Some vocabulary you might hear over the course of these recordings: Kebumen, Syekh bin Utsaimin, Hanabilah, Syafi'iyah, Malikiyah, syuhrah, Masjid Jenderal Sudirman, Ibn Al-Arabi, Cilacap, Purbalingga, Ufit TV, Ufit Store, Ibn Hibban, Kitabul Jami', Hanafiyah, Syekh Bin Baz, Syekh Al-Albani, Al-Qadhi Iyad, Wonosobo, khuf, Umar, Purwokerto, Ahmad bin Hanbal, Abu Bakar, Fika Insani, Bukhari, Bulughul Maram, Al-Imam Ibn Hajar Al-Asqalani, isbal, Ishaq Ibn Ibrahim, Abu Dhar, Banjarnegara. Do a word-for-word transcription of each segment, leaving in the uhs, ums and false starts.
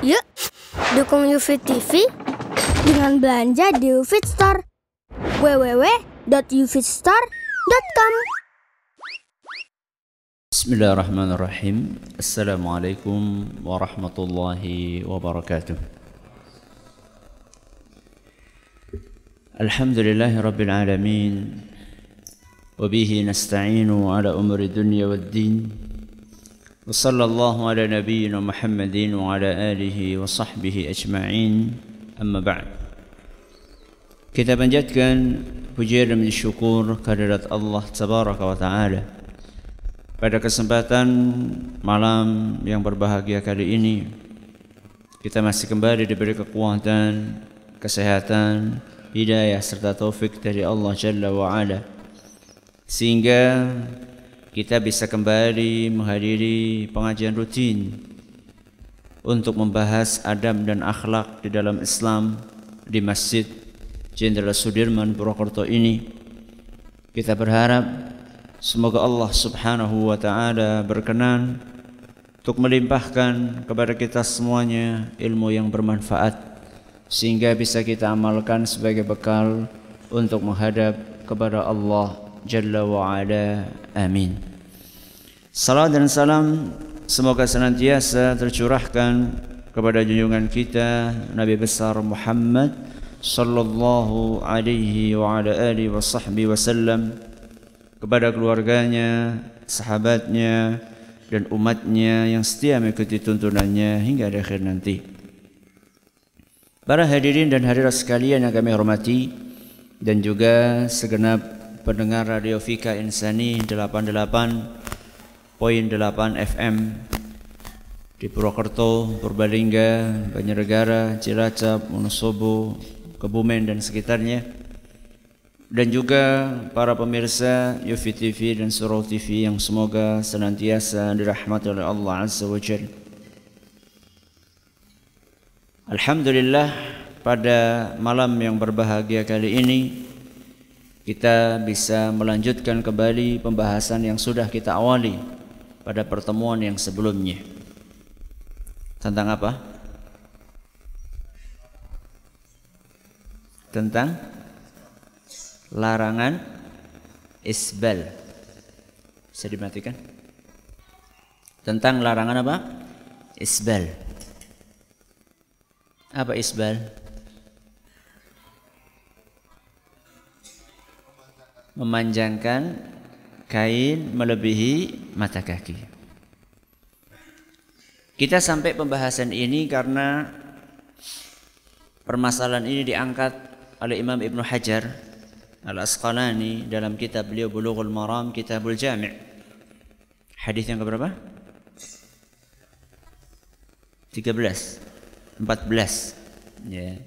Yuk, dukung Ufit T V dengan belanja di Ufit Store. double-u double-u double-u dot ufit store dot com. Bismillahirrahmanirrahim. Assalamualaikum warahmatullahi wabarakatuh. Alhamdulillahi rabbil alamin. Wabihi nasta'inu ala umri dunya waddin. Wa sallallahu ala nabiyyina Muhammadin wa ala alihi wa sahbihi ajma'in. Amma ba'd. Kita panjatkan pujian dan syukur kehadirat Allah Tabaraka wa Ta'ala pada kesempatan malam yang berbahagia kali ini. Kita masih kembali diberi kekuatan, kesehatan, hidayah serta taufik dari Allah Jalla wa Ala, sehingga kita bisa kembali menghadiri pengajian rutin untuk membahas adab dan akhlak di dalam Islam di Masjid Jenderal Sudirman Purwokerto ini. Kita berharap semoga Allah Subhanahu wa Ta'ala berkenan untuk melimpahkan kepada kita semuanya ilmu yang bermanfaat, sehingga bisa kita amalkan sebagai bekal untuk menghadap kepada Allah Jalla wa Ala. Amin. Salawat dan salam semoga senantiasa tercurahkan kepada junjungan kita Nabi besar Muhammad sallallahu alaihi wa ala alihi wa sahbihi wasallam, kepada keluarganya, sahabatnya dan umatnya yang setia mengikuti tuntunannya hingga akhir nanti. Para hadirin dan hadirat sekalian yang kami hormati, dan juga segenap pendengar Radio Fika Insani delapan puluh delapan koma delapan F M di Purwokerto, Purbalingga, Banjarnegara, Cilacap, Wonosobo, Kebumen dan sekitarnya, dan juga para pemirsa Ufit T V dan Surau T V yang semoga senantiasa dirahmati oleh Allah Azza wa Jalla. Alhamdulillah, pada malam yang berbahagia kali ini kita bisa melanjutkan kembali pembahasan yang sudah kita awali pada pertemuan yang sebelumnya. Tentang apa? Tentang larangan isbal. Bisa dimatikan? Tentang larangan apa? Isbal. Apa isbal? Memanjangkan kain melebihi mata kaki. Kita sampai pembahasan ini karena permasalahan ini diangkat Al-Imam Ibn Hajar Al-Asqalani dalam kitab beliau Bulughul Maram, Kitabul Jami'. Hadis yang keberapa? tiga belas, empat belas. Ya.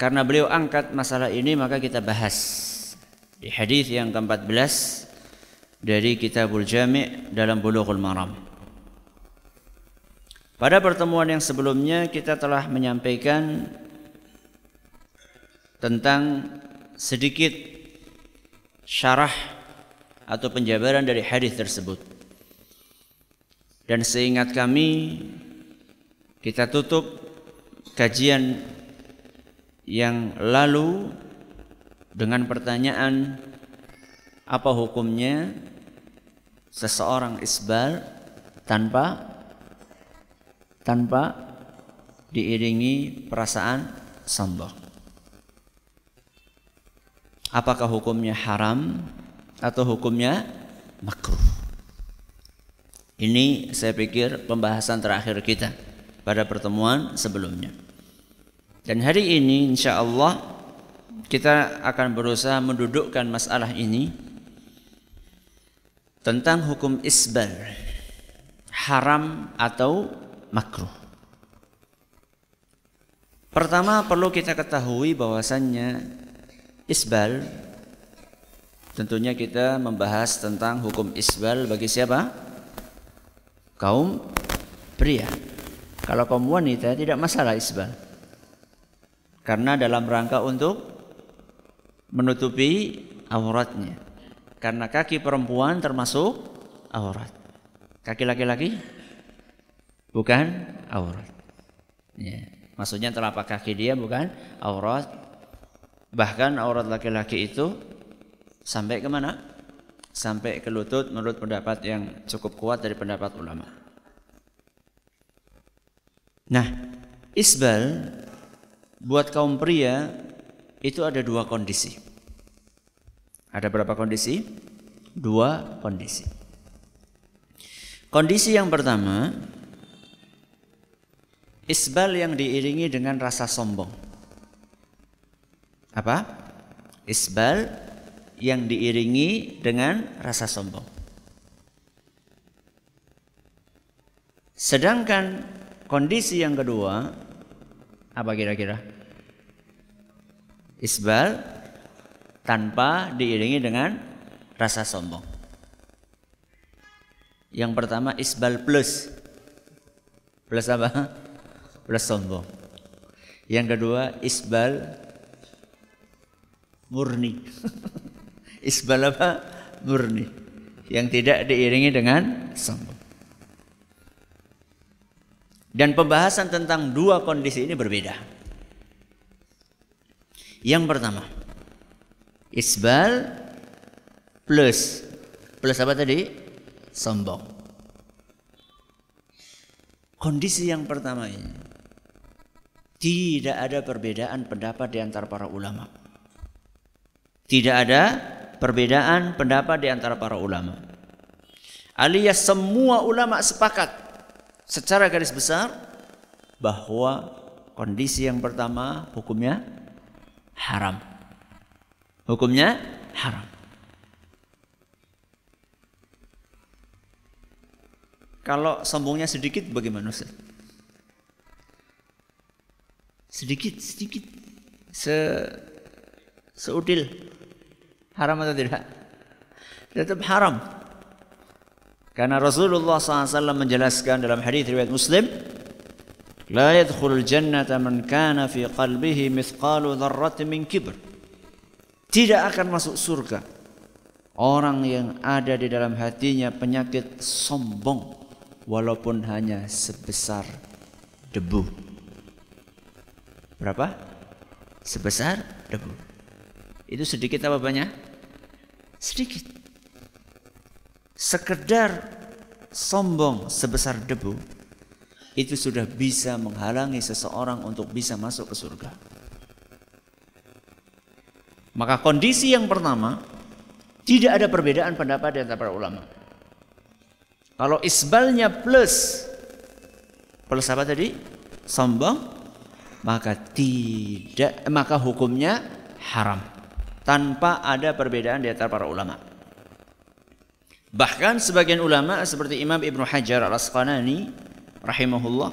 Karena beliau angkat masalah ini, maka kita bahas di hadis yang keempat belas dari Kitabul Jami' dalam Bulughul Maram. Pada pertemuan yang sebelumnya kita telah menyampaikan tentang sedikit syarah atau penjabaran dari hadis tersebut. Dan seingat kami kita tutup kajian yang lalu dengan pertanyaan, apa hukumnya seseorang isbal tanpa tanpa diiringi perasaan sombong? Apakah hukumnya haram atau hukumnya makruh? Ini saya pikir pembahasan terakhir kita pada pertemuan sebelumnya. Dan hari ini insyaallah kita akan berusaha mendudukkan masalah ini tentang hukum isbal, haram atau makruh. Pertama perlu kita ketahui bahwasannya isbal, tentunya kita membahas tentang hukum isbal bagi siapa? Kaum pria. Kalau kaum wanita tidak masalah isbal, karena dalam rangka untuk menutupi auratnya, karena kaki perempuan termasuk aurat. Kaki laki-laki bukan aurat. Ya. Maksudnya telapak kaki dia bukan aurat. Bahkan aurat laki-laki itu sampai ke mana? Sampai ke lutut, menurut pendapat yang cukup kuat dari pendapat ulama. Nah, isbal buat kaum pria itu ada dua kondisi. Ada berapa kondisi? Dua kondisi. Kondisi yang pertama, isbal yang diiringi dengan rasa sombong. Apa? Isbal yang diiringi dengan rasa sombong. Sedangkan kondisi yang kedua apa kira-kira? Isbal tanpa diiringi dengan rasa sombong. Yang pertama isbal plus plus apa? Plus sombong. Yang kedua isbal murni. Isbal apa? Murni, yang tidak diiringi dengan sombong. Dan pembahasan tentang dua kondisi ini berbeda. Yang pertama isbal plus plus apa tadi? Sombong. Kondisi yang pertama ini tidak ada perbedaan pendapat di antara para ulama. Tidak ada perbedaan pendapat di antara para ulama. Alias semua ulama sepakat secara garis besar bahwa kondisi yang pertama hukumnya haram. Hukumnya haram. Kalau sombongnya sedikit bagaimana, Ustaz? Sedikit, sedikit. Se seutil. Haram atau tidak? Tetap haram. Karena Rasulullah shallallahu alaihi wasallam menjelaskan dalam hadis riwayat Muslim, la yadkhulul jannata man kana fi qalbihi mithqalu dzarratin min kibr. Tidak akan masuk surga orang yang ada di dalam hatinya penyakit sombong walaupun hanya sebesar debu. Berapa? Sebesar debu. Itu sedikit apa banyak? Sedikit. Sekedar sombong sebesar debu itu sudah bisa menghalangi seseorang untuk bisa masuk ke surga. Maka kondisi yang pertama tidak ada perbedaan pendapat di antara para ulama. Kalau isbalnya plus plus apa tadi? Sombong, maka tidak maka hukumnya haram. Tanpa ada perbedaan di antara para ulama. Bahkan sebagian ulama seperti Imam Ibn Hajar Al-Asqalani rahimahullah,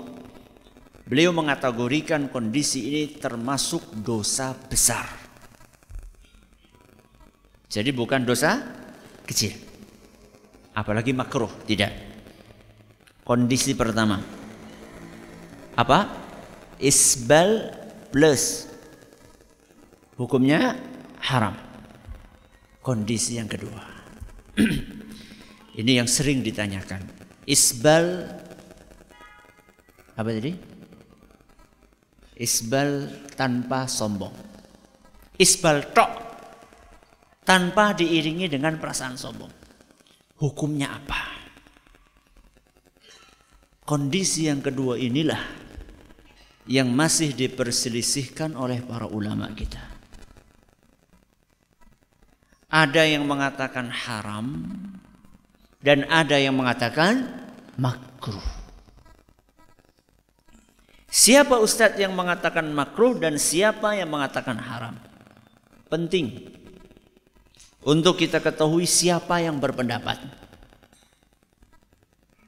beliau mengategorikan kondisi ini termasuk dosa besar. Jadi bukan dosa kecil, apalagi makruh, tidak. Kondisi pertama apa? Isbal plus hukumnya haram. Kondisi yang kedua ini yang sering ditanyakan, isbal apa tadi? Isbal tanpa sombong. Isbal tok tanpa diiringi dengan perasaan sombong, hukumnya apa? Kondisi yang kedua inilah yang masih diperselisihkan oleh para ulama kita. Ada yang mengatakan haram dan ada yang mengatakan makruh. Siapa ustadz yang mengatakan makruh dan siapa yang mengatakan haram? Penting untuk kita ketahui siapa yang berpendapat.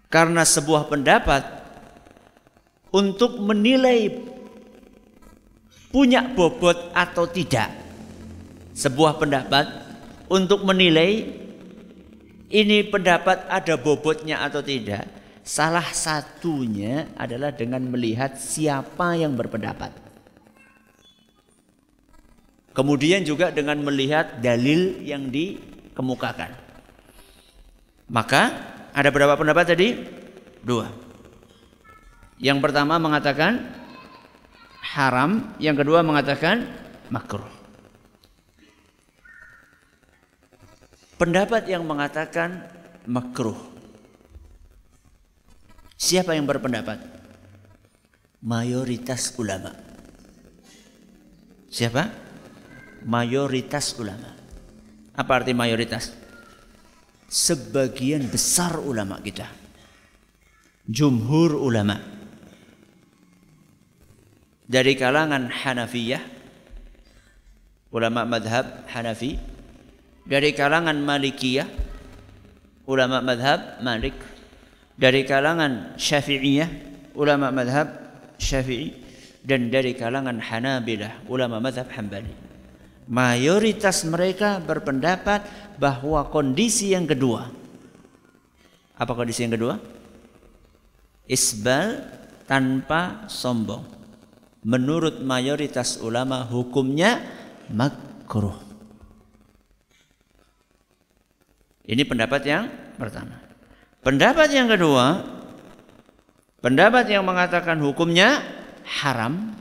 Karena sebuah pendapat untuk menilai punya bobot atau tidak. Sebuah pendapat untuk menilai ini pendapat ada bobotnya atau tidak, salah satunya adalah dengan melihat siapa yang berpendapat. Kemudian juga dengan melihat dalil yang dikemukakan. Maka ada berapa pendapat tadi? Dua. Yang pertama mengatakan haram, yang kedua mengatakan makruh. Pendapat yang mengatakan makruh, siapa yang berpendapat? Mayoritas ulama. Siapa? Mayoritas ulama. Apa arti mayoritas? Sebagian besar ulama kita, jumhur ulama, dari kalangan Hanafiyah, ulama madhab Hanafi, dari kalangan Malikiyah, ulama madhab Malik, dari kalangan Syafi'iyah, ulama madhab Syafi'i, dan dari kalangan Hanabilah, ulama madhab Hanbali. Mayoritas mereka berpendapat bahwa kondisi yang kedua, apa kondisi yang kedua? Isbal tanpa sombong. Menurut mayoritas ulama hukumnya makruh. Ini pendapat yang pertama. Pendapat yang kedua, pendapat yang mengatakan hukumnya haram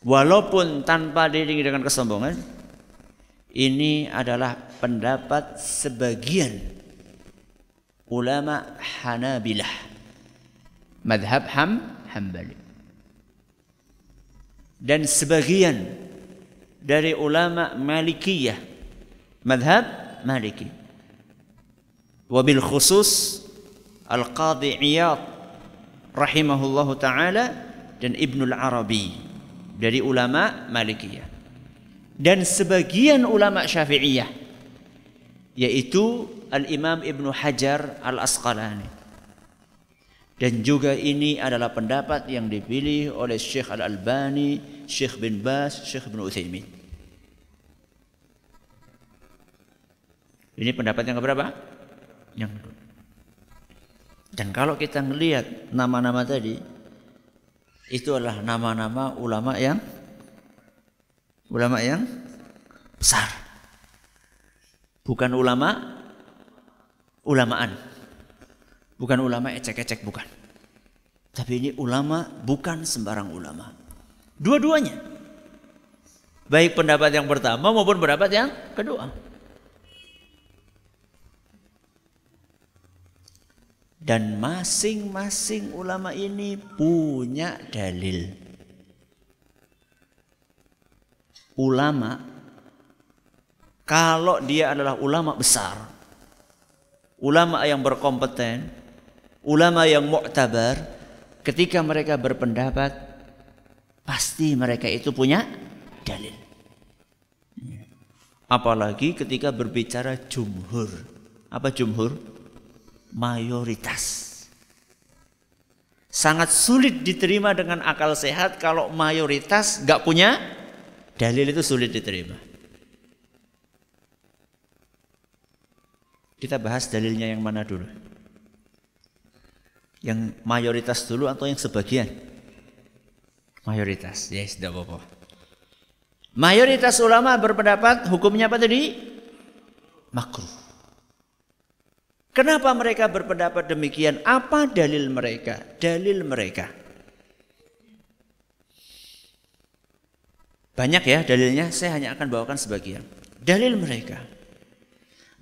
walaupun tanpa diiringi dengan kesombongan, ini adalah pendapat sebagian ulama Hanabilah, madhab ham, Hanbali, dan sebagian dari ulama Malikiyah, madhab Maliki, wabil khusus Al-Qadhi Iyad rahimahullahu ta'ala dan Ibn Al-Arabi, dari ulama Malikiyah, dan sebagian ulama Syafi'iyah, yaitu Al-Imam Ibn Hajar Al-Asqalani. Dan juga ini adalah pendapat yang dipilih oleh Syekh Al-Albani, Syekh bin Baz, Syekh bin Utsaimin. Ini pendapat yang keberapa? Yang kedua. Dan kalau kita melihat nama-nama tadi, itu adalah nama-nama ulama yang ulama yang besar, bukan ulama ulamaan, bukan ulama ecek-ecek, bukan. Tapi ini ulama bukan sembarang ulama. Dua-duanya, baik pendapat yang pertama maupun pendapat yang kedua. Dan masing-masing ulama ini punya dalil. Ulama, kalau dia adalah ulama besar, ulama yang berkompeten, ulama yang mu'tabar, ketika mereka berpendapat, pasti mereka itu punya dalil. Apalagi ketika berbicara jumhur. Apa jumhur? Mayoritas. Sangat sulit diterima dengan akal sehat kalau mayoritas gak punya dalil, itu sulit diterima. Kita bahas dalilnya yang mana dulu? Yang mayoritas dulu atau yang sebagian? Mayoritas. Yes, tidak apa-apa. Mayoritas ulama berpendapat hukumnya apa tadi? Makruh. Kenapa mereka berpendapat demikian? Apa dalil mereka? Dalil mereka banyak ya dalilnya, saya hanya akan bawakan sebagian. Dalil mereka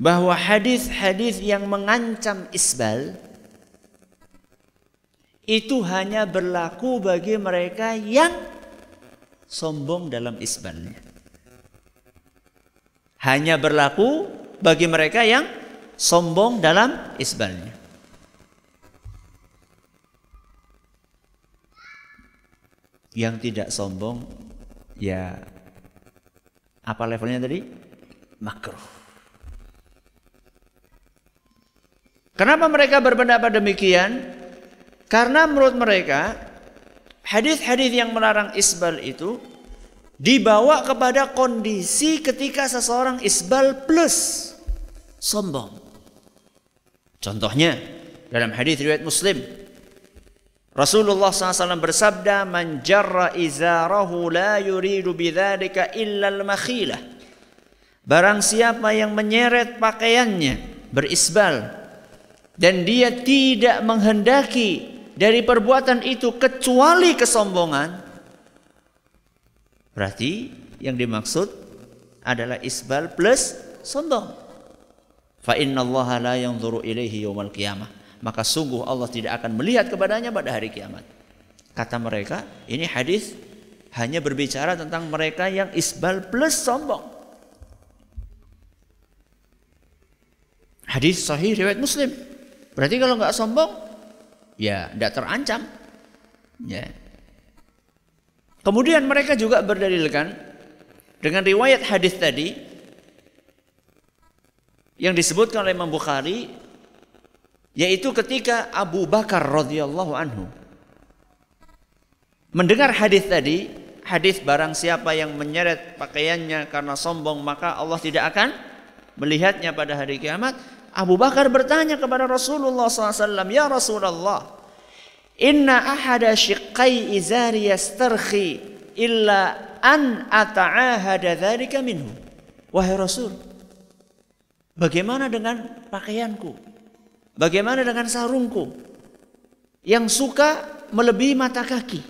bahwa hadis-hadis yang mengancam isbal itu hanya berlaku bagi mereka yang sombong dalam isbalnya. Hanya berlaku bagi mereka yang sombong dalam isbalnya. Yang tidak sombong, ya apa levelnya tadi? Makruh. Kenapa mereka berpendapat demikian? Karena menurut mereka hadis-hadis yang melarang isbal itu dibawa kepada kondisi ketika seseorang isbal plus sombong. Contohnya dalam hadis riwayat Muslim, Rasulullah shallallahu alaihi wasallam bersabda, "Man jarra izarahu la yuridu bidzalika illa al-makhilah." Barang siapa yang menyeret pakaiannya berisbal dan dia tidak menghendaki dari perbuatan itu kecuali kesombongan, berarti yang dimaksud adalah isbal plus sombong. Fa innallaha la yanzuru ilaihi yaumal qiyamah. Maka sungguh Allah tidak akan melihat kepadanya pada hari kiamat. Kata mereka, ini hadis hanya berbicara tentang mereka yang isbal plus sombong. Hadis sahih riwayat Muslim. Berarti kalau nggak sombong, ya tidak terancam. Ya. Kemudian mereka juga berdalilkan dengan riwayat hadis tadi yang disebutkan oleh Imam Bukhari, yaitu ketika Abu Bakar radhiyallahu anhu mendengar hadis tadi, hadis barang siapa yang menyeret pakaiannya karena sombong maka Allah tidak akan melihatnya pada hari kiamat. Abu Bakar bertanya kepada Rasulullah shallallahu alaihi wasallam, ya Rasulullah, inna ahada shiqqai izari yastarkhi illa an ata'ahada dhalika minhu. Wahai Rasul, bagaimana dengan pakaianku? Bagaimana dengan sarungku? Yang suka melebihi mata kaki,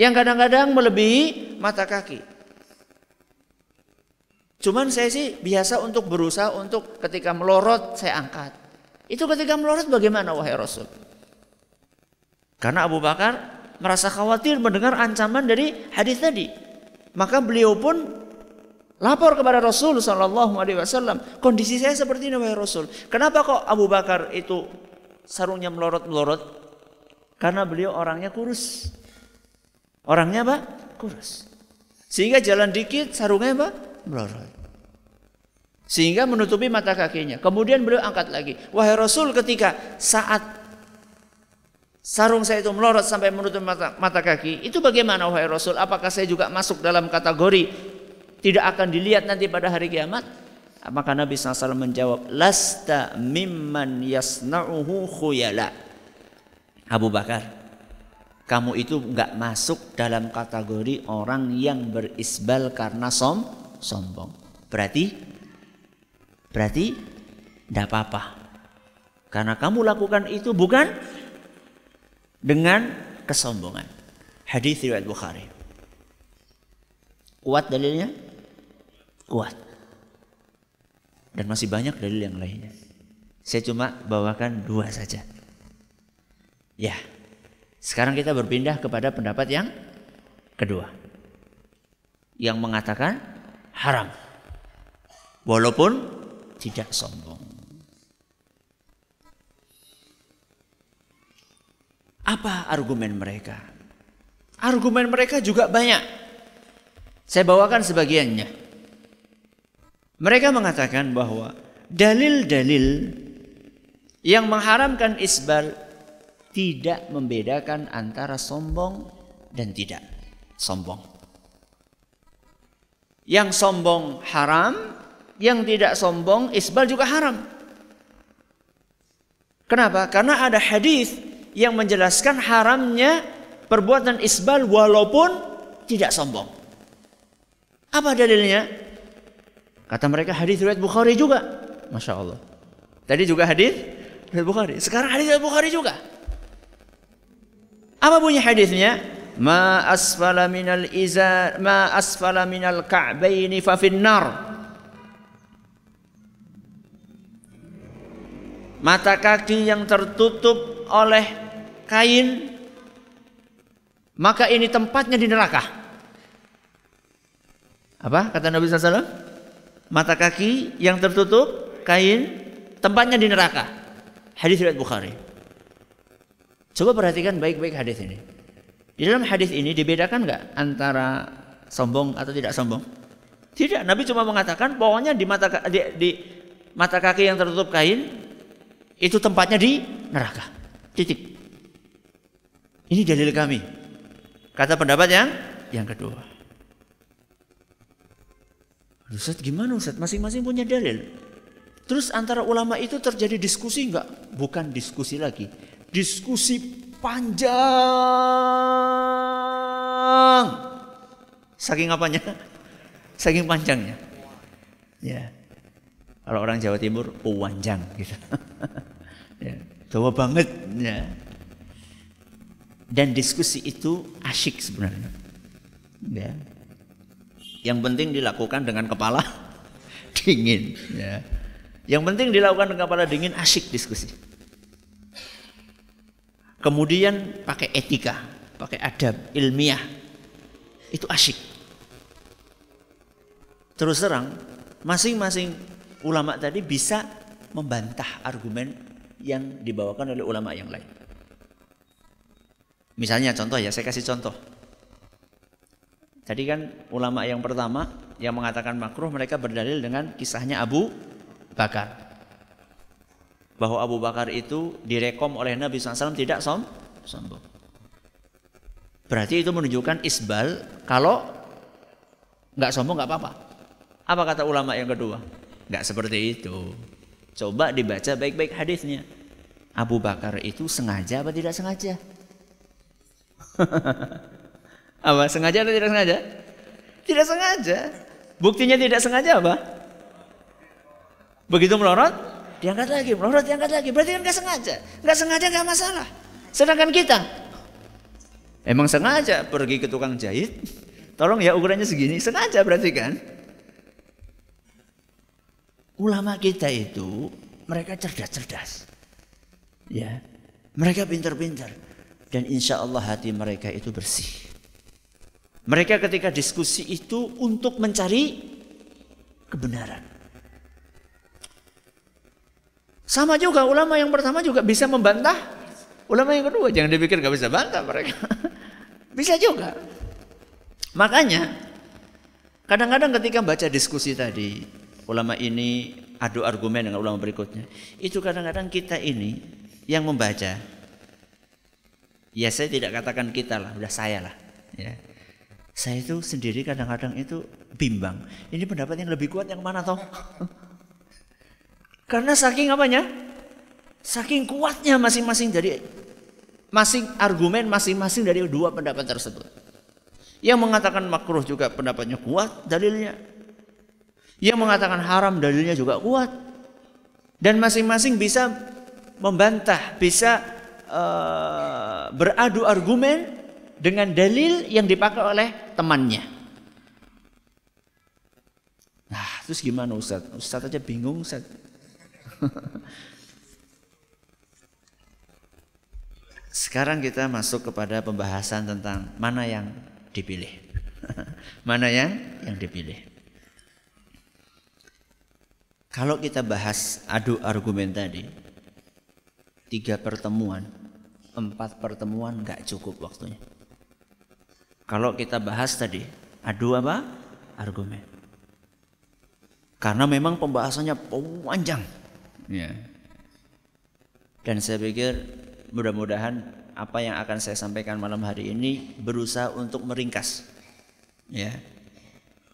yang kadang-kadang melebihi mata kaki. Cuman saya sih biasa untuk berusaha untuk ketika melorot saya angkat. Itu ketika melorot bagaimana wahai Rasul? Karena Abu Bakar merasa khawatir mendengar ancaman dari hadis tadi. Maka beliau pun lapor kepada Rasul sallallahu alaihi wasallam, kondisi saya seperti ini wahai Rasul. Kenapa kok Abu Bakar itu sarungnya melorot-melorot? Karena beliau orangnya kurus. Orangnya apa? Kurus. Sehingga jalan dikit sarungnya apa? Melorot. Sehingga menutupi mata kakinya. Kemudian beliau angkat lagi. Wahai Rasul, ketika saat sarung saya itu melorot sampai menutup mata, mata kaki, itu bagaimana wahai Rasul? Apakah saya juga masuk dalam kategori tidak akan dilihat nanti pada hari kiamat? Maka Nabi shallallahu alaihi wasallam menjawab, lasta mimman yasna'uhu khuyala. Abu Bakar, kamu itu enggak masuk dalam kategori orang yang berisbal karena som, sombong. Berarti, berarti enggak apa-apa. Karena kamu lakukan itu bukan dengan kesombongan. Hadis riwayat Bukhari. Kuat dalilnya? Kuat. Dan masih banyak dalil yang lainnya. Saya cuma bawakan dua saja. Ya. Sekarang kita berpindah kepada pendapat yang kedua, yang mengatakan haram walaupun tidak sombong. Apa argumen mereka? Argumen mereka juga banyak. Saya bawakan sebagiannya. Mereka mengatakan bahwa dalil-dalil yang mengharamkan isbal tidak membedakan antara sombong dan tidak sombong. Yang sombong haram, yang tidak sombong isbal juga haram. Kenapa? Karena ada hadis yang menjelaskan haramnya perbuatan isbal walaupun tidak sombong. Apa dalilnya? Kata mereka hadis riwayat Bukhari juga. Masya Allah. Tadi juga hadis riwayat Bukhari. Sekarang hadis riwayat Bukhari juga. Apa bunyi hadisnya? Ma asfala minal izar, ma asfala minal ka'baini fa finnar. Mata kaki yang tertutup oleh kain maka ini tempatnya di neraka. Apa kata Nabi shallallahu alaihi wasallam? Mata kaki yang tertutup kain tempatnya di neraka. Hadis riwayat Bukhari. Coba perhatikan baik-baik hadis ini. Di dalam hadis ini dibedakan nggak antara sombong atau tidak sombong? Tidak. Nabi cuma mengatakan pokoknya di mata di, di mata kaki yang tertutup kain itu tempatnya di neraka. Titik. Ini dalil kami. Kata pendapat yang yang kedua. Ustaz gimana Ustaz? Masing-masing punya dalil. Terus antara ulama itu terjadi diskusi enggak? Bukan diskusi lagi. Diskusi panjang. Saking apanya? Saking panjangnya. Ya. Kalau orang Jawa Timur, panjang gitu. Ya. Jawa banget ya. Dan diskusi itu asyik sebenarnya. Ya. Yang penting dilakukan dengan kepala dingin. Ya. Yang penting dilakukan dengan kepala dingin, asyik diskusi. Kemudian pakai etika, pakai adab, ilmiah. Itu asyik. Terus terang, masing-masing ulama tadi bisa membantah argumen yang dibawakan oleh ulama yang lain. Misalnya contoh ya, saya kasih contoh. Tadi kan ulama yang pertama yang mengatakan makruh, mereka berdalil dengan kisahnya Abu Bakar. Bahwa Abu Bakar itu direkom oleh Nabi shallallahu alaihi wasallam tidak som, sombong. Berarti itu menunjukkan isbal, kalau nggak sombong nggak apa-apa. Apa kata ulama yang kedua? Nggak seperti itu. Coba dibaca baik-baik hadisnya. Abu Bakar itu sengaja apa tidak sengaja? Apa sengaja atau tidak sengaja? Tidak sengaja. Buktinya tidak sengaja apa? Begitu melorot, diangkat lagi, melorot diangkat lagi. Berarti kan nggak sengaja. Nggak sengaja nggak masalah. Sedangkan kita emang sengaja pergi ke tukang jahit, tolong ya ukurannya segini, sengaja berarti kan? Ulama kita itu mereka cerdas-cerdas, ya. Mereka pintar-pintar. Dan insya Allah hati mereka itu bersih. Mereka ketika diskusi itu untuk mencari kebenaran. Sama juga ulama yang pertama juga bisa membantah ulama yang kedua. Jangan dipikir gak bisa bantah mereka. Bisa juga. Makanya kadang-kadang ketika baca diskusi tadi, ulama ini adu argumen dengan ulama berikutnya, itu kadang-kadang kita ini yang membaca. Ya saya tidak katakan kita lah, udah saya lah. Ya. Saya itu sendiri kadang-kadang itu bimbang. Ini pendapat yang lebih kuat yang mana toh? Karena saking apanya? Saking kuatnya masing-masing dari masing argumen masing-masing dari dua pendapat tersebut. Yang mengatakan makruh juga pendapatnya kuat dalilnya. Yang mengatakan haram dalilnya juga kuat. Dan masing-masing bisa membantah, bisa Uh, beradu argumen dengan dalil yang dipakai oleh temannya. Nah, terus gimana Ustaz? Ustaz aja bingung Ustaz. Sekarang kita masuk kepada pembahasan tentang mana yang dipilih. Mana yang yang dipilih. Kalau kita bahas adu argumen tadi, tiga pertemuan, empat pertemuan nggak cukup waktunya. Kalau kita bahas tadi adu apa? Argumen. Karena memang pembahasannya panjang. Yeah. Dan saya pikir mudah-mudahan apa yang akan saya sampaikan malam hari ini berusaha untuk meringkas. Ya. Yeah.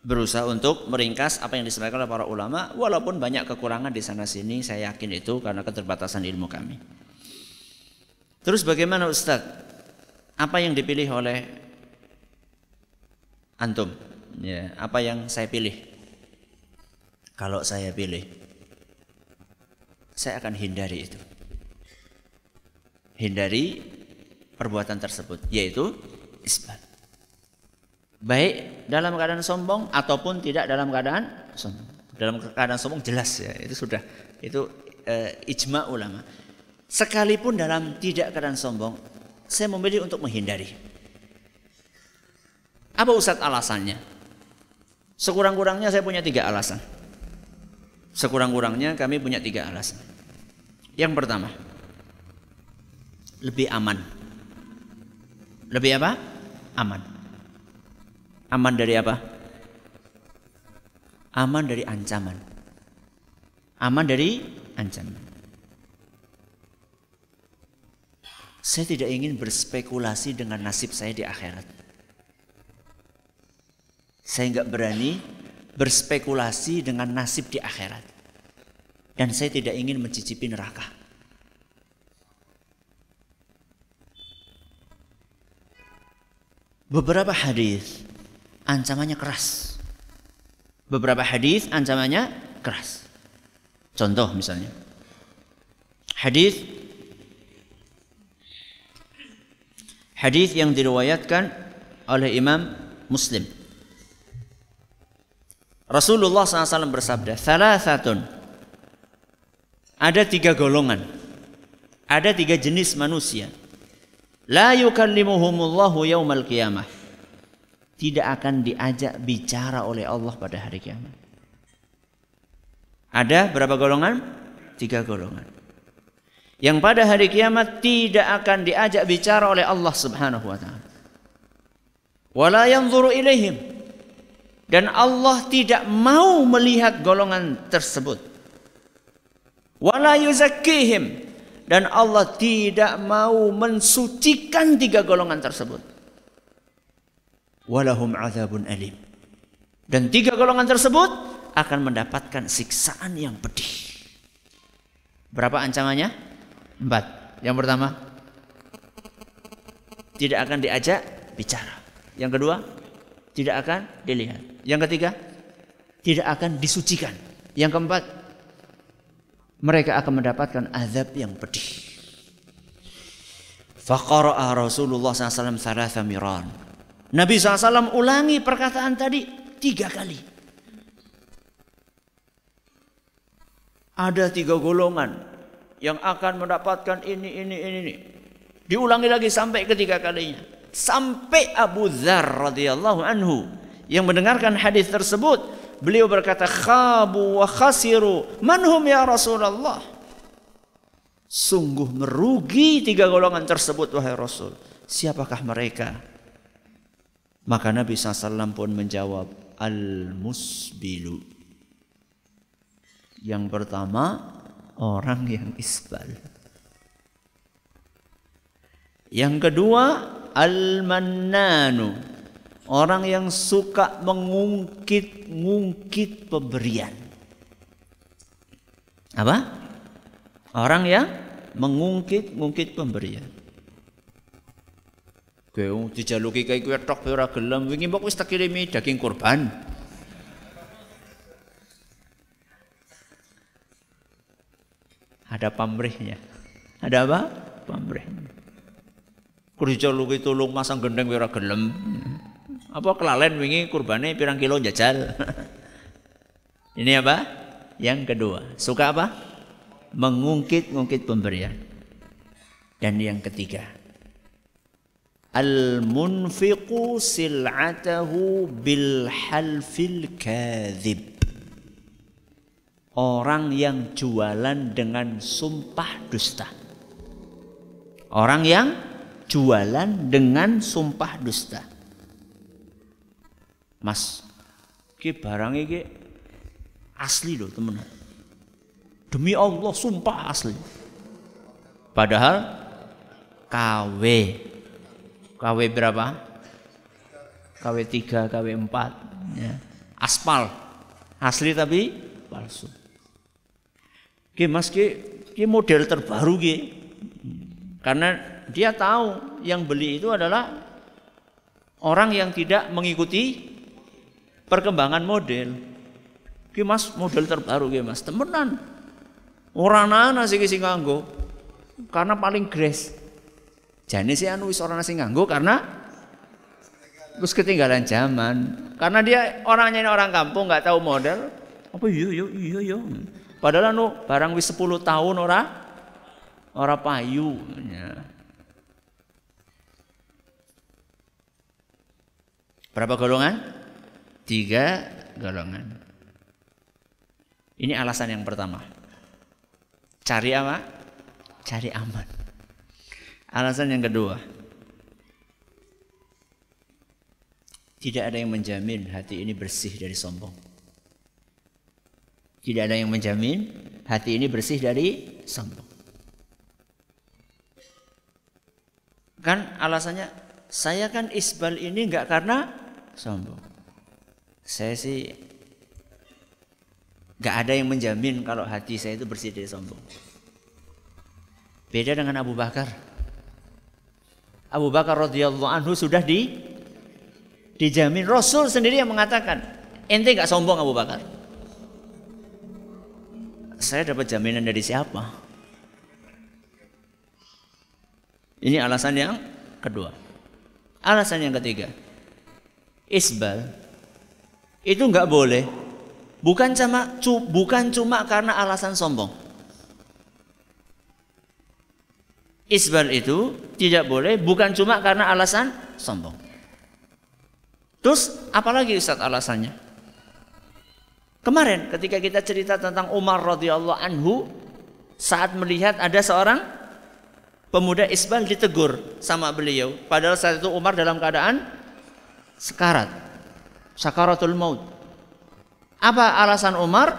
Berusaha untuk meringkas apa yang disampaikan oleh para ulama, walaupun banyak kekurangan di sana sini, saya yakin itu karena keterbatasan ilmu kami. Terus bagaimana Ustaz? Apa yang dipilih oleh antum? Ya, apa yang saya pilih? Kalau saya pilih, saya akan hindari itu. Hindari perbuatan tersebut, yaitu isbat. Baik dalam keadaan sombong ataupun tidak dalam keadaan sombong. Dalam keadaan sombong jelas ya, itu sudah itu e, ijma ulama. Sekalipun dalam tidak keadaan sombong, saya memilih untuk menghindari. Apa Ustaz alasannya? Sekurang-kurangnya saya punya tiga alasan. Sekurang-kurangnya kami punya tiga alasan. Yang pertama, lebih aman. Lebih apa? Aman. Aman dari apa? Aman dari ancaman. Aman dari ancaman. Saya tidak ingin berspekulasi dengan nasib saya di akhirat. Saya nggak berani berspekulasi dengan nasib di akhirat. Dan saya tidak ingin mencicipi neraka. Beberapa hadis ancamannya keras. Beberapa hadis ancamannya keras. Contoh misalnya. Hadis Hadis yang diriwayatkan oleh Imam Muslim. Rasulullah shallallahu alaihi wasallam bersabda, "Thalathatun." Ada tiga golongan, ada tiga jenis manusia. La yukallimuhumullahu yaumal qiyamah. Tidak akan diajak bicara oleh Allah pada hari kiamat. Ada berapa golongan? Tiga golongan. Yang pada hari kiamat tidak akan diajak bicara oleh Allah Subhanahu wa taala. Wala yanzuru ilaihim. Dan Allah tidak mau melihat golongan tersebut. Wala yuzakkihim. Dan Allah tidak mau mensucikan tiga golongan tersebut. Walahum azabun alim. Dan tiga golongan tersebut akan mendapatkan siksaan yang pedih. Berapa ancamannya? Empat. Yang pertama, tidak akan diajak bicara. Yang kedua, tidak akan dilihat. Yang ketiga, tidak akan disucikan. Yang keempat, mereka akan mendapatkan azab yang pedih. Faqara'a Rasulullah shallallahu alaihi wasallam thalatha miran. Nabi shallallahu alaihi wasallam ulangi perkataan tadi tiga kali. Ada tiga golongan yang akan mendapatkan ini, ini, ini, ini. Diulangi lagi sampai ketiga kalinya. Sampai Abu Dhar radhiyallahu anhu yang mendengarkan hadis tersebut, beliau berkata, "Khabu wa khasiru, manhum ya Rasulullah." Sungguh merugi tiga golongan tersebut wahai Rasul. Siapakah mereka? Maka Nabi shallallahu alaihi wasallam pun menjawab, "Al-musbilu." Yang pertama, orang yang isbal. Yang kedua, al-mannanu. Orang yang suka mengungkit-ngungkit pemberian. Apa? Orang yang mengungkit-ngungkit pemberian. Kau dijaluki kaya kue tok kue ora gelem, wingi mbok wis tak kirimi daging kurban. Ada pamrihnya. Ada apa? Pamrih. Kau dijaluki tulung masang gendeng kue ora gelem. Apa kelalen wingi kurbane pirang kilo jajal. Ini apa? Yang kedua, suka apa? Mengungkit-ngungkit pemberian. Dan yang ketiga, al-munfiqu sil'atahu bil halfil kadzib. Orang yang jualan dengan sumpah dusta. Orang yang jualan dengan sumpah dusta. Mas, ki barang iki asli loh temen. Demi Allah sumpah asli. Padahal K W, K W berapa? K W tiga, K W empat, ya. Aspal, asli tapi palsu. Ki mas ki, ki model terbaru ki, karena dia tahu yang beli itu adalah orang yang tidak mengikuti perkembangan model. Ki mas model terbaru ki mas temenan. Orang ana sing sing nganggo karena paling grace. Jane sih anu wis orang sing nganggo karena terus ketinggalan zaman. Karena dia orangnya ini orang kampung nggak tahu model. Apa yo yo yo yo. Padahal anu barang wis sepuluh tahun ora ora payu. Ya. Berapa golongan? Tiga golongan. Ini alasan yang pertama. Cari apa? Cari aman. Alasan yang kedua, tidak ada yang menjamin hati ini bersih dari sombong. Tidak ada yang menjamin hati ini bersih dari sombong. Kan alasannya, saya kan isbal ini enggak karena sombong. Saya sih gak ada yang menjamin kalau hati saya itu bersih dari sombong. Beda dengan Abu Bakar. Abu Bakar radhiyallahu anhu sudah di dijamin. Rasul sendiri yang mengatakan, "Ente gak sombong Abu Bakar." Saya dapat jaminan dari siapa? Ini alasan yang kedua. Alasan yang ketiga, isbal itu nggak boleh, bukan cuma bukan cuma karena alasan sombong. Isbal itu tidak boleh bukan cuma karena alasan sombong. Terus apalagi Ustaz alasannya? Kemarin ketika kita cerita tentang Umar radhiyallahu anhu saat melihat ada seorang pemuda isbal ditegur sama beliau, padahal saat itu Umar dalam keadaan sekarat, sakaratul maut. Apa alasan Umar?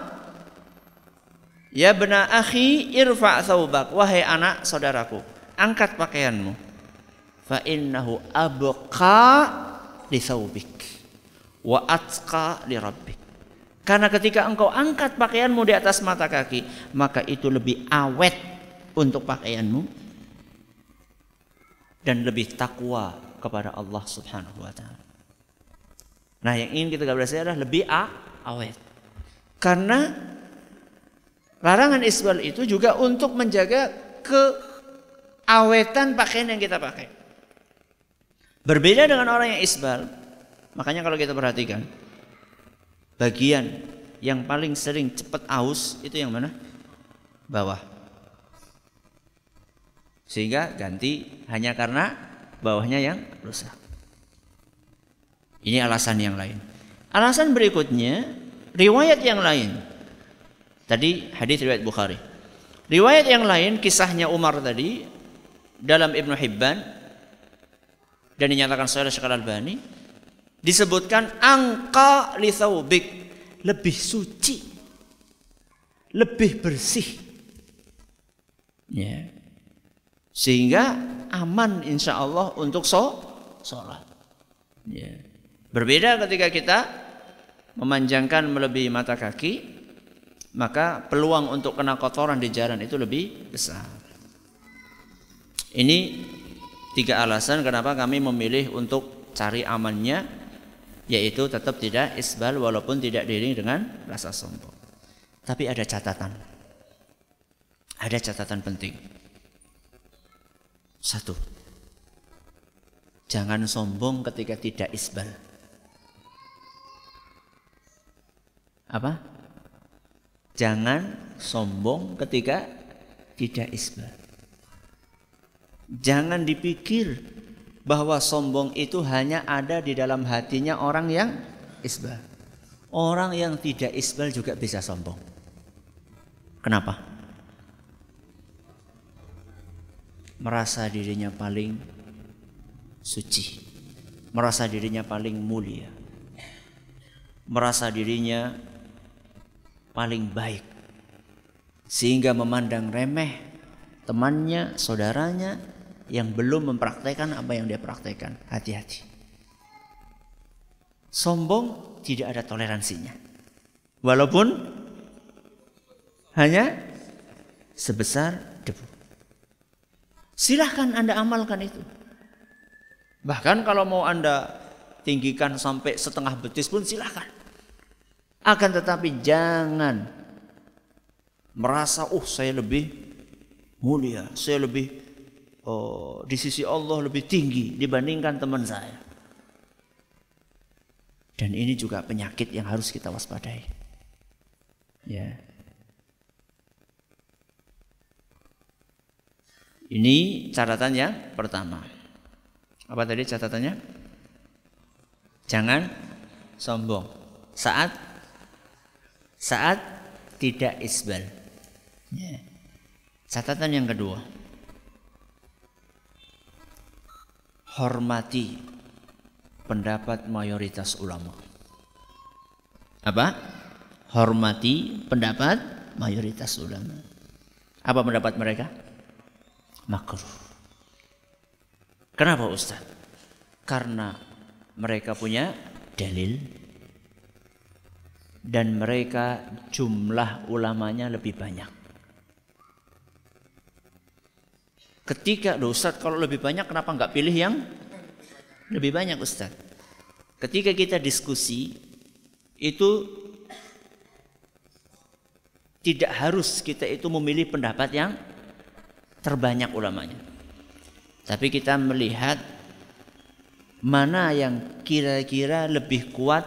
Ya bena akhi irfa' thawbak, wahai anak saudaraku, angkat pakaianmu. Fa innahu abqa li thawbik wa atqa li rabbik. Karena ketika engkau angkat pakaianmu di atas mata kaki, maka itu lebih awet untuk pakaianmu dan lebih takwa kepada Allah Subhanahu wa taala. Nah, yang ingin kita garis adalah lebih a, awet. Karena larangan isbal itu juga untuk menjaga keawetan pakaian yang kita pakai. Berbeda dengan orang yang isbal, makanya kalau kita perhatikan bagian yang paling sering cepat aus itu yang mana? Bawah. Sehingga ganti hanya karena bawahnya yang rusak. Ini alasan yang lain. Alasan berikutnya, riwayat yang lain. Tadi hadis riwayat Bukhari. Riwayat yang lain, kisahnya Umar tadi dalam Ibn Hibban dan dinyatakan sahih oleh Syekh Al-Albani, disebutkan angka li thawbik, lebih suci, lebih bersih, ya, sehingga aman insya Allah untuk sholat. Ya. Berbeda ketika kita memanjangkan melebihi mata kaki, maka peluang untuk kena kotoran di jalan itu lebih besar. Ini tiga alasan kenapa kami memilih untuk cari amannya, yaitu tetap tidak isbal walaupun tidak diiringi dengan rasa sombong. Tapi ada catatan. Ada catatan penting. Satu, jangan sombong ketika tidak isbal. Apa? Jangan sombong ketika tidak isbal. Jangan dipikir bahwa sombong itu hanya ada di dalam hatinya orang yang isbal. Orang yang tidak isbal juga bisa sombong. Kenapa? Merasa dirinya paling suci, merasa dirinya paling mulia, merasa dirinya paling baik, sehingga memandang remeh temannya, saudaranya yang belum mempraktekkan apa yang dia praktekkan. Hati-hati. Sombong tidak ada toleransinya, walaupun hanya sebesar debu. Silahkan Anda amalkan itu. Bahkan kalau mau Anda tinggikan sampai setengah betis pun silahkan. Akan tetapi jangan merasa, oh saya lebih mulia, saya lebih Oh, di sisi Allah lebih tinggi dibandingkan teman saya. Dan ini juga penyakit yang harus kita waspadai. Ya. Ini catatan yang pertama. Apa tadi catatannya? Jangan sombong saat saat tidak isbal. Ya. Catatan yang kedua, hormati pendapat mayoritas ulama. Apa? Hormati pendapat mayoritas ulama. Apa pendapat mereka? Makruh. Kenapa Ustaz? Karena mereka punya dalil dan mereka jumlah ulamanya lebih banyak. Ketika, loh Ustaz kalau lebih banyak kenapa nggak pilih yang lebih banyak Ustaz? Ketika kita diskusi itu tidak harus kita itu memilih pendapat yang terbanyak ulamanya. Tapi kita melihat mana yang kira-kira lebih kuat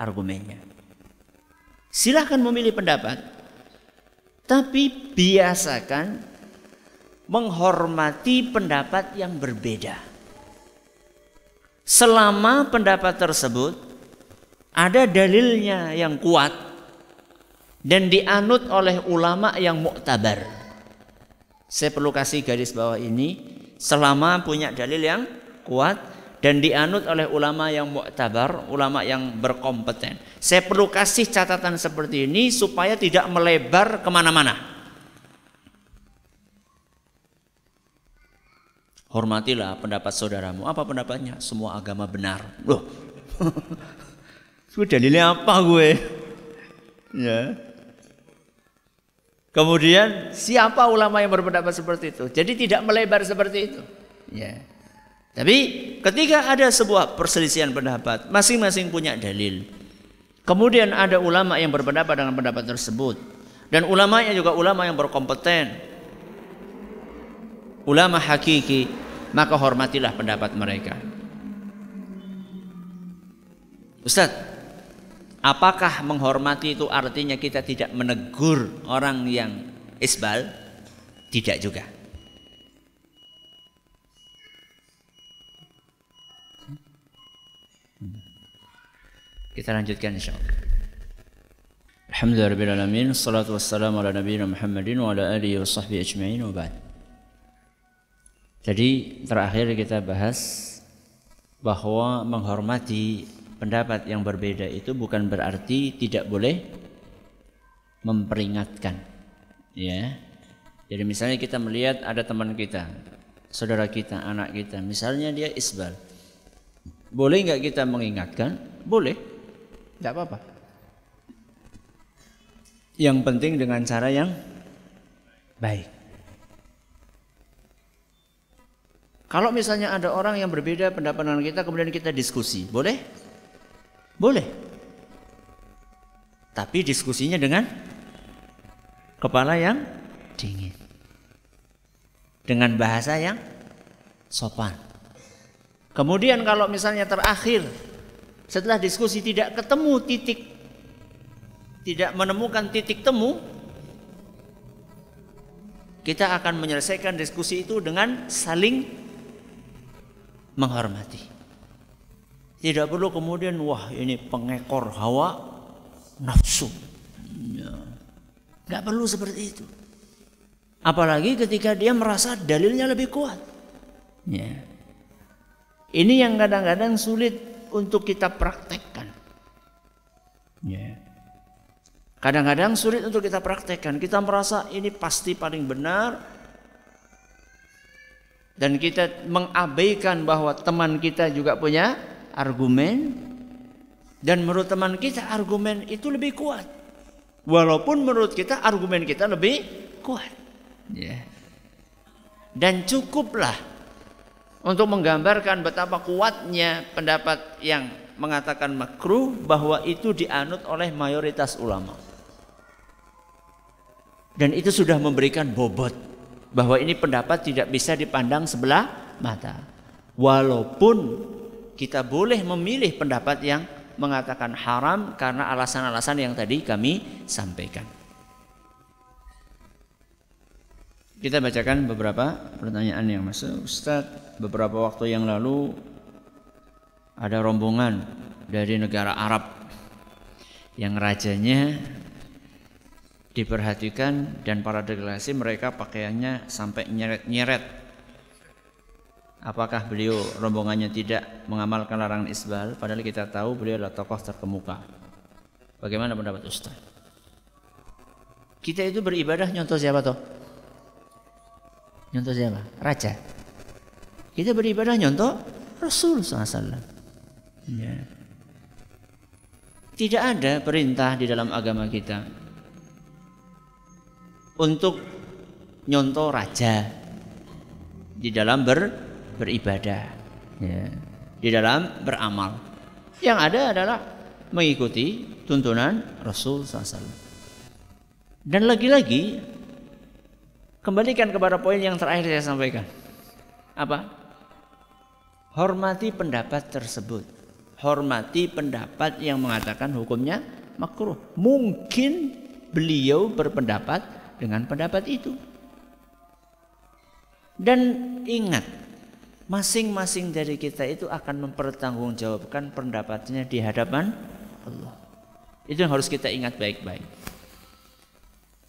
argumennya. Silahkan memilih pendapat, tapi biasakan menghormati pendapat yang berbeda. Selama pendapat tersebut ada dalilnya yang kuat dan dianut oleh ulama yang muktabar. Saya perlu kasih garis bawah ini, selama punya dalil yang kuat dan dianut oleh ulama yang mu'tabar, ulama yang berkompeten. Saya perlu kasih catatan seperti ini supaya tidak melebar kemana-mana. Hormatilah pendapat saudaramu. Apa pendapatnya? Semua agama benar. Loh, gue dalilnya apa gue? Ya. Kemudian siapa ulama yang berpendapat seperti itu? Jadi tidak melebar seperti itu. Ya. Tapi ketika ada sebuah perselisihan pendapat, masing-masing punya dalil. Kemudian ada ulama yang berpendapat dengan pendapat tersebut, dan ulamanya juga ulama yang berkompeten, ulama hakiki, maka hormatilah pendapat mereka. Ustaz, apakah menghormati itu artinya kita tidak menegur orang yang isbal? Tidak juga. Kita lanjutkan insyaallah. Alhamdulillah rabbil alamin, wassalatu wassalamu ala nabiyina Muhammadin wa ala alihi washabbihi ajmain wa ba'd. Jadi terakhir kita bahas bahwa menghormati pendapat yang berbeda itu bukan berarti tidak boleh memperingatkan, ya. Jadi misalnya kita melihat ada teman kita, saudara kita, anak kita, misalnya dia isbal. Boleh enggak kita mengingatkan? Boleh. Tidak apa-apa. Yang penting dengan cara yang baik. Kalau misalnya ada orang yang berbeda pendapat dengan kita, kemudian kita diskusi, boleh? Boleh. Tapi diskusinya dengan kepala yang dingin, dengan bahasa yang sopan. Kemudian kalau misalnya terakhir, setelah diskusi tidak ketemu titik, tidak menemukan titik temu, kita akan menyelesaikan diskusi itu dengan saling menghormati. Tidak perlu kemudian, wah ini pengekor hawa nafsu. Tidak perlu seperti itu. Apalagi ketika dia merasa dalilnya lebih kuat. Ini yang kadang-kadang sulit untuk kita praktekkan. Kadang-kadang sulit untuk kita praktekkan. Kita merasa ini pasti paling benar, dan kita mengabaikan bahwa teman kita juga punya argumen, dan menurut teman kita argumen itu lebih kuat, walaupun menurut kita argumen kita lebih kuat. Dan cukuplah untuk menggambarkan betapa kuatnya pendapat yang mengatakan makruh, bahwa itu dianut oleh mayoritas ulama. Dan itu sudah memberikan bobot bahwa ini pendapat tidak bisa dipandang sebelah mata. Walaupun kita boleh memilih pendapat yang mengatakan haram karena alasan-alasan yang tadi kami sampaikan. Kita bacakan beberapa pertanyaan yang masuk. Ustaz, beberapa waktu yang lalu ada rombongan dari negara Arab yang rajanya diperhatikan, dan para delegasi mereka pakaiannya sampai nyeret-nyeret. Apakah beliau rombongannya tidak mengamalkan larangan isbal, padahal kita tahu beliau adalah tokoh terkemuka? Bagaimana pendapat Ustaz? Kita itu beribadah nyontoh siapa toh? Nyontoh siapa? Raja. Kita beribadah nyontoh Rasul shallallahu alaihi wasallam. Ya. Tidak ada perintah di dalam agama kita untuk nyontoh raja di dalam ber, beribadah, ya. Di dalam beramal. Yang ada adalah mengikuti tuntunan Rasul shallallahu alaihi wasallam. Dan lagi-lagi kembalikan kepada poin yang terakhir saya sampaikan. Apa? Hormati pendapat tersebut. Hormati pendapat yang mengatakan hukumnya makruh. Mungkin beliau berpendapat dengan pendapat itu. Dan ingat, masing-masing dari kita itu akan mempertanggungjawabkan pendapatnya di hadapan Allah. Itu yang harus kita ingat baik-baik.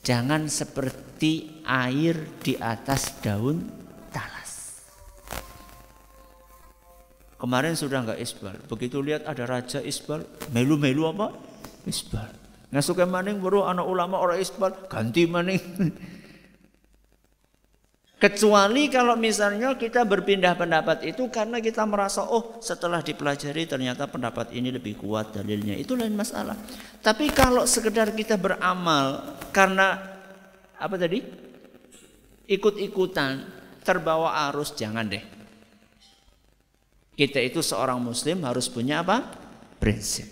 Jangan seperti air di atas daun talas. Kemarin sudah nggak isbal. Begitu lihat ada raja isbal, melu-melu apa? Isbal. Ngasuke maning baru anak ulama orang isbal, ganti maning. Kecuali kalau misalnya kita berpindah pendapat itu karena kita merasa oh setelah dipelajari ternyata pendapat ini lebih kuat dalilnya, itu lain masalah. Tapi kalau sekedar kita beramal karena apa tadi, ikut-ikutan terbawa arus, jangan deh. Kita itu seorang muslim harus punya apa? Prinsip.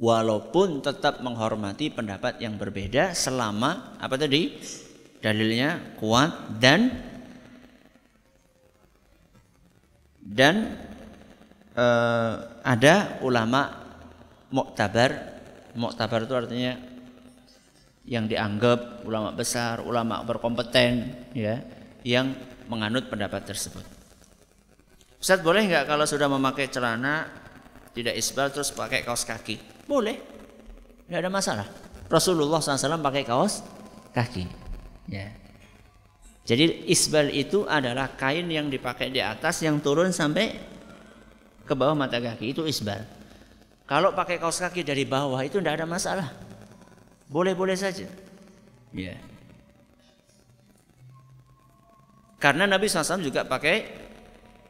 Walaupun tetap menghormati pendapat yang berbeda selama apa tadi? Dalilnya kuat dan dan e, ada ulama muktabar. Muktabar itu artinya yang dianggap ulama besar, ulama berkompeten, ya, yang menganut pendapat tersebut. Ustaz, boleh nggak kalau sudah memakai celana tidak isbal terus pakai kaos kaki? Boleh, nggak ada masalah. Rasulullah shallallahu alaihi wasallam pakai kaos kaki. Ya. Jadi isbal itu adalah kain yang dipakai di atas yang turun sampai ke bawah mata kaki, itu isbal. Kalau pakai kaos kaki dari bawah itu tidak ada masalah, boleh-boleh saja. Ya. Karena Nabi shallallahu alaihi wasallam juga pakai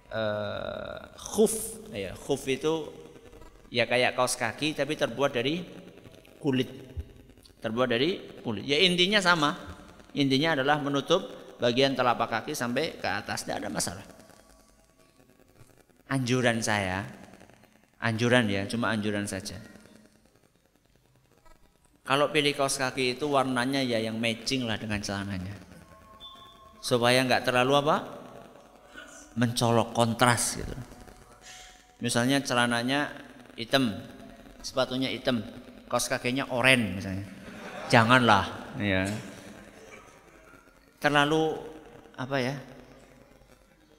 uh, khuf. Ya, khuf itu ya kayak kaos kaki tapi terbuat dari kulit, terbuat dari kulit. Ya intinya sama. Intinya adalah menutup bagian telapak kaki sampai ke atas, tidak ada masalah. Anjuran saya, anjuran ya, cuma anjuran saja. Kalau pilih kaos kaki itu warnanya ya yang matching lah dengan celananya, supaya nggak terlalu apa? Mencolok, kontras gitu. Misalnya celananya hitam, sepatunya hitam, kaos kakinya oranye misalnya, janganlah, ya. Terlalu apa ya?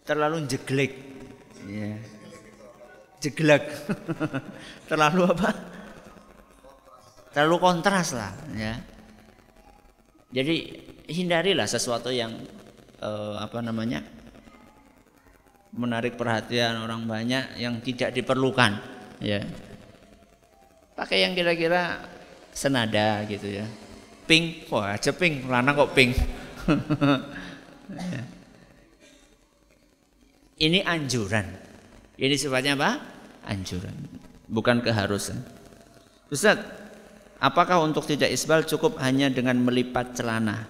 Terlalu jeglek, yeah. Jeglek, terlalu apa? Terlalu kontras lah, ya. Yeah. Jadi hindarilah sesuatu yang uh, apa namanya menarik perhatian orang banyak yang tidak diperlukan, ya. Yeah. Pakai yang kira-kira senada gitu ya. Pink, wah aja pink, lanang kok pink. Ini anjuran. Ini sifatnya apa? Anjuran, bukan keharusan. Ustaz, apakah untuk tidak isbal cukup hanya dengan melipat celana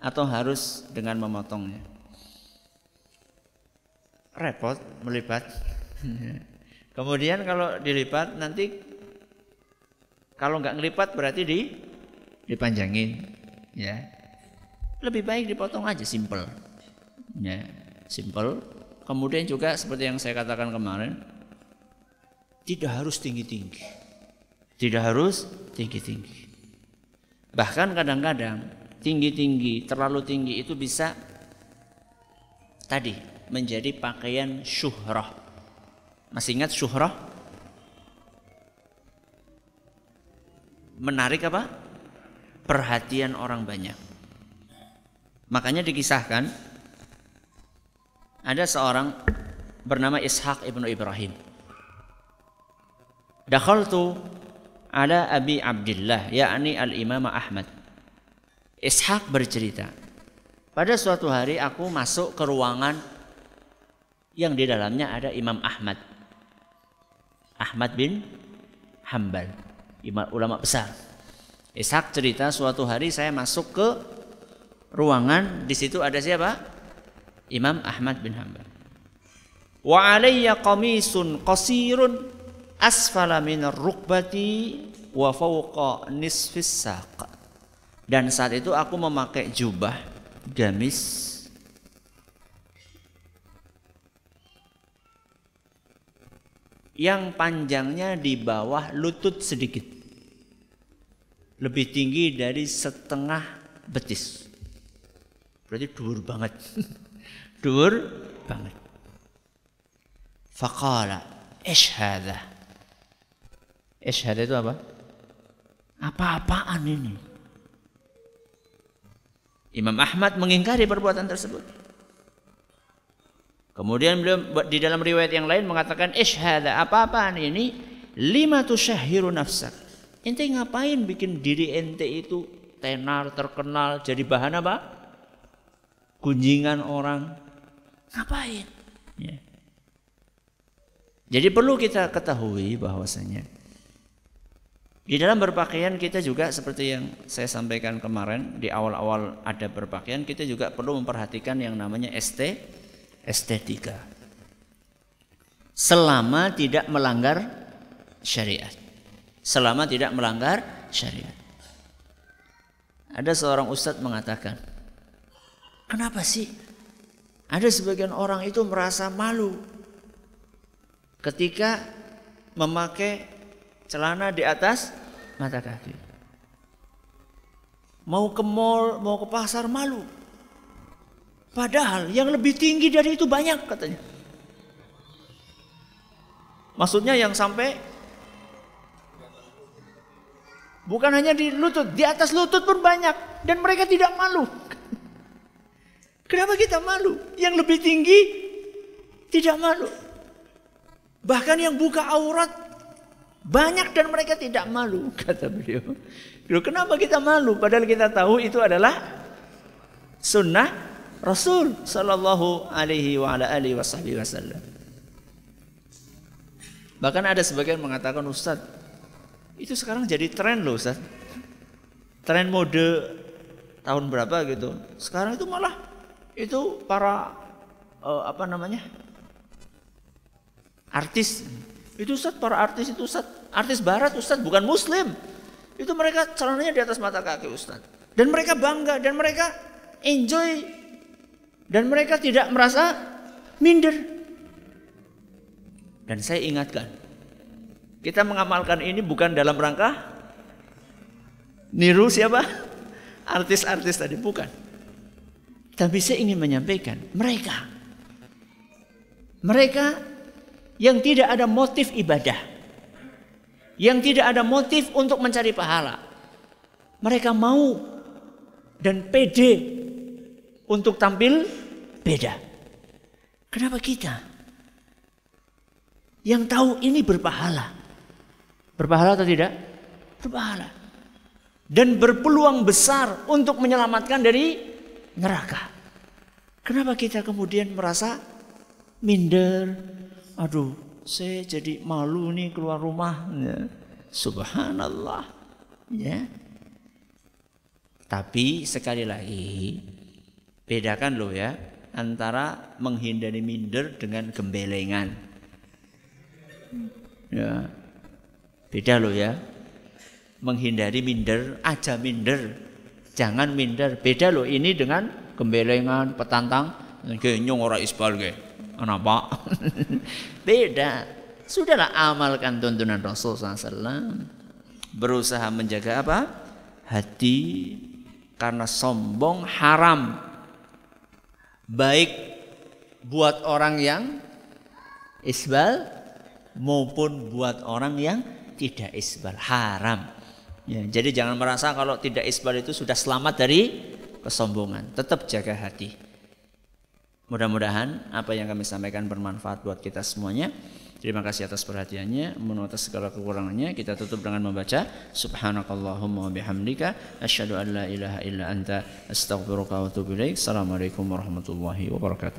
atau harus dengan memotongnya? Repot melipat. Kemudian kalau dilipat nanti, kalau nggak ngelipat berarti di dipanjangin, ya. Lebih baik dipotong aja, simple, ya, simple. Kemudian juga seperti yang saya katakan kemarin, tidak harus tinggi-tinggi, tidak harus tinggi-tinggi. Bahkan kadang-kadang tinggi-tinggi, terlalu tinggi itu bisa tadi menjadi pakaian syuhrah. Masih ingat syuhrah? Menarik apa? Perhatian orang banyak. Makanya dikisahkan ada seorang bernama Ishaq Ibn Ibrahim. Dakhaltu ala Abi Abdillah, yakni Al-Imam Ahmad. Ishaq bercerita, pada suatu hari aku masuk ke ruangan yang di dalamnya ada Imam Ahmad. Ahmad bin Hanbal, imam ulama besar. Ishaq cerita suatu hari saya masuk ke ruangan, di situ ada siapa? Imam Ahmad bin Hanbal. Wa alayya qamisun qasirun asfala minar rukbati wa fawqa nisfis saq. Dan saat itu aku memakai jubah, gamis yang panjangnya di bawah lutut sedikit, lebih tinggi dari setengah betis. Berarti dhuwur banget. Dhuwur banget. Faqala ish hadza. Ish hadza itu apa? Apa-apaan ini? Imam Ahmad mengingkari perbuatan tersebut. Kemudian beliau di dalam riwayat yang lain mengatakan ish hadza, apa-apaan ini? Lima tusyahhiru nafsak. Ente ngapain bikin diri ente itu tenar, terkenal, jadi bahan apa? Gunjingan orang. Ngapain? Ya. Jadi perlu kita ketahui bahwasanya di dalam berpakaian kita juga seperti yang saya sampaikan kemarin, di awal-awal ada berpakaian kita juga perlu memperhatikan yang namanya estetika. Selama tidak melanggar syariat. Selama tidak melanggar syariat. Ada seorang ustadz mengatakan, "Kenapa sih ada sebagian orang itu merasa malu ketika memakai celana di atas mata kaki? Mau ke mall, mau ke pasar malu. Padahal yang lebih tinggi dari itu banyak," katanya. Maksudnya yang sampai bukan hanya di lutut, di atas lutut pun banyak, dan mereka tidak malu. Kenapa kita malu? Yang lebih tinggi tidak malu. Bahkan yang buka aurat banyak dan mereka tidak malu, kata beliau. Kenapa kita malu? Padahal kita tahu itu adalah sunnah Rasul Sallallahu alaihi wa ala alihi wasallam. Bahkan ada sebagian mengatakan, "Ustaz, itu sekarang jadi tren loh Ustaz. Tren mode tahun berapa gitu. Sekarang itu malah itu para uh, apa namanya? artis itu Ustaz, para artis itu Ustaz, artis barat Ustaz, bukan muslim. Itu mereka celananya di atas mata kaki Ustaz. Dan mereka bangga dan mereka enjoy dan mereka tidak merasa minder." Dan saya ingatkan, kita mengamalkan ini bukan dalam rangka niru siapa? Artis-artis tadi, bukan. Tapi saya ingin menyampaikan, mereka mereka yang tidak ada motif ibadah, yang tidak ada motif untuk mencari pahala, mereka mau dan pede untuk tampil beda. Kenapa kita yang tahu ini berpahala? Berpahala atau tidak? Berpahala. Dan berpeluang besar untuk menyelamatkan dari neraka. Kenapa kita kemudian merasa minder? "Aduh, saya jadi malu nih keluar rumah." Ya. Subhanallah. Ya. Tapi sekali lagi, bedakan loh ya antara menghindari minder dengan gembelengan. Ya. Beda loh ya. Menghindari minder, aja minder. Jangan minder. Beda loh ini dengan gembelengan, petantang, genyong ora isbal ge. Kenapa? Beda. Sudahlah, amalkan tuntunan Rasul shallallahu alaihi wasallam. Berusaha menjaga apa? Hati. Karena sombong haram. Baik buat orang yang isbal maupun buat orang yang tidak isbal. Haram. Ya, jadi jangan merasa kalau tidak isbal itu sudah selamat dari kesombongan. Tetap jaga hati. Mudah-mudahan apa yang kami sampaikan bermanfaat buat kita semuanya. Terima kasih atas perhatiannya, mohon atas segala kekurangannya. Kita tutup dengan membaca subhanakallahumma wa bihamdika asyhadu an la ilaha illa anta astaghfiruka wa atubu ilaik. Assalamualaikum warahmatullahi wabarakatuh.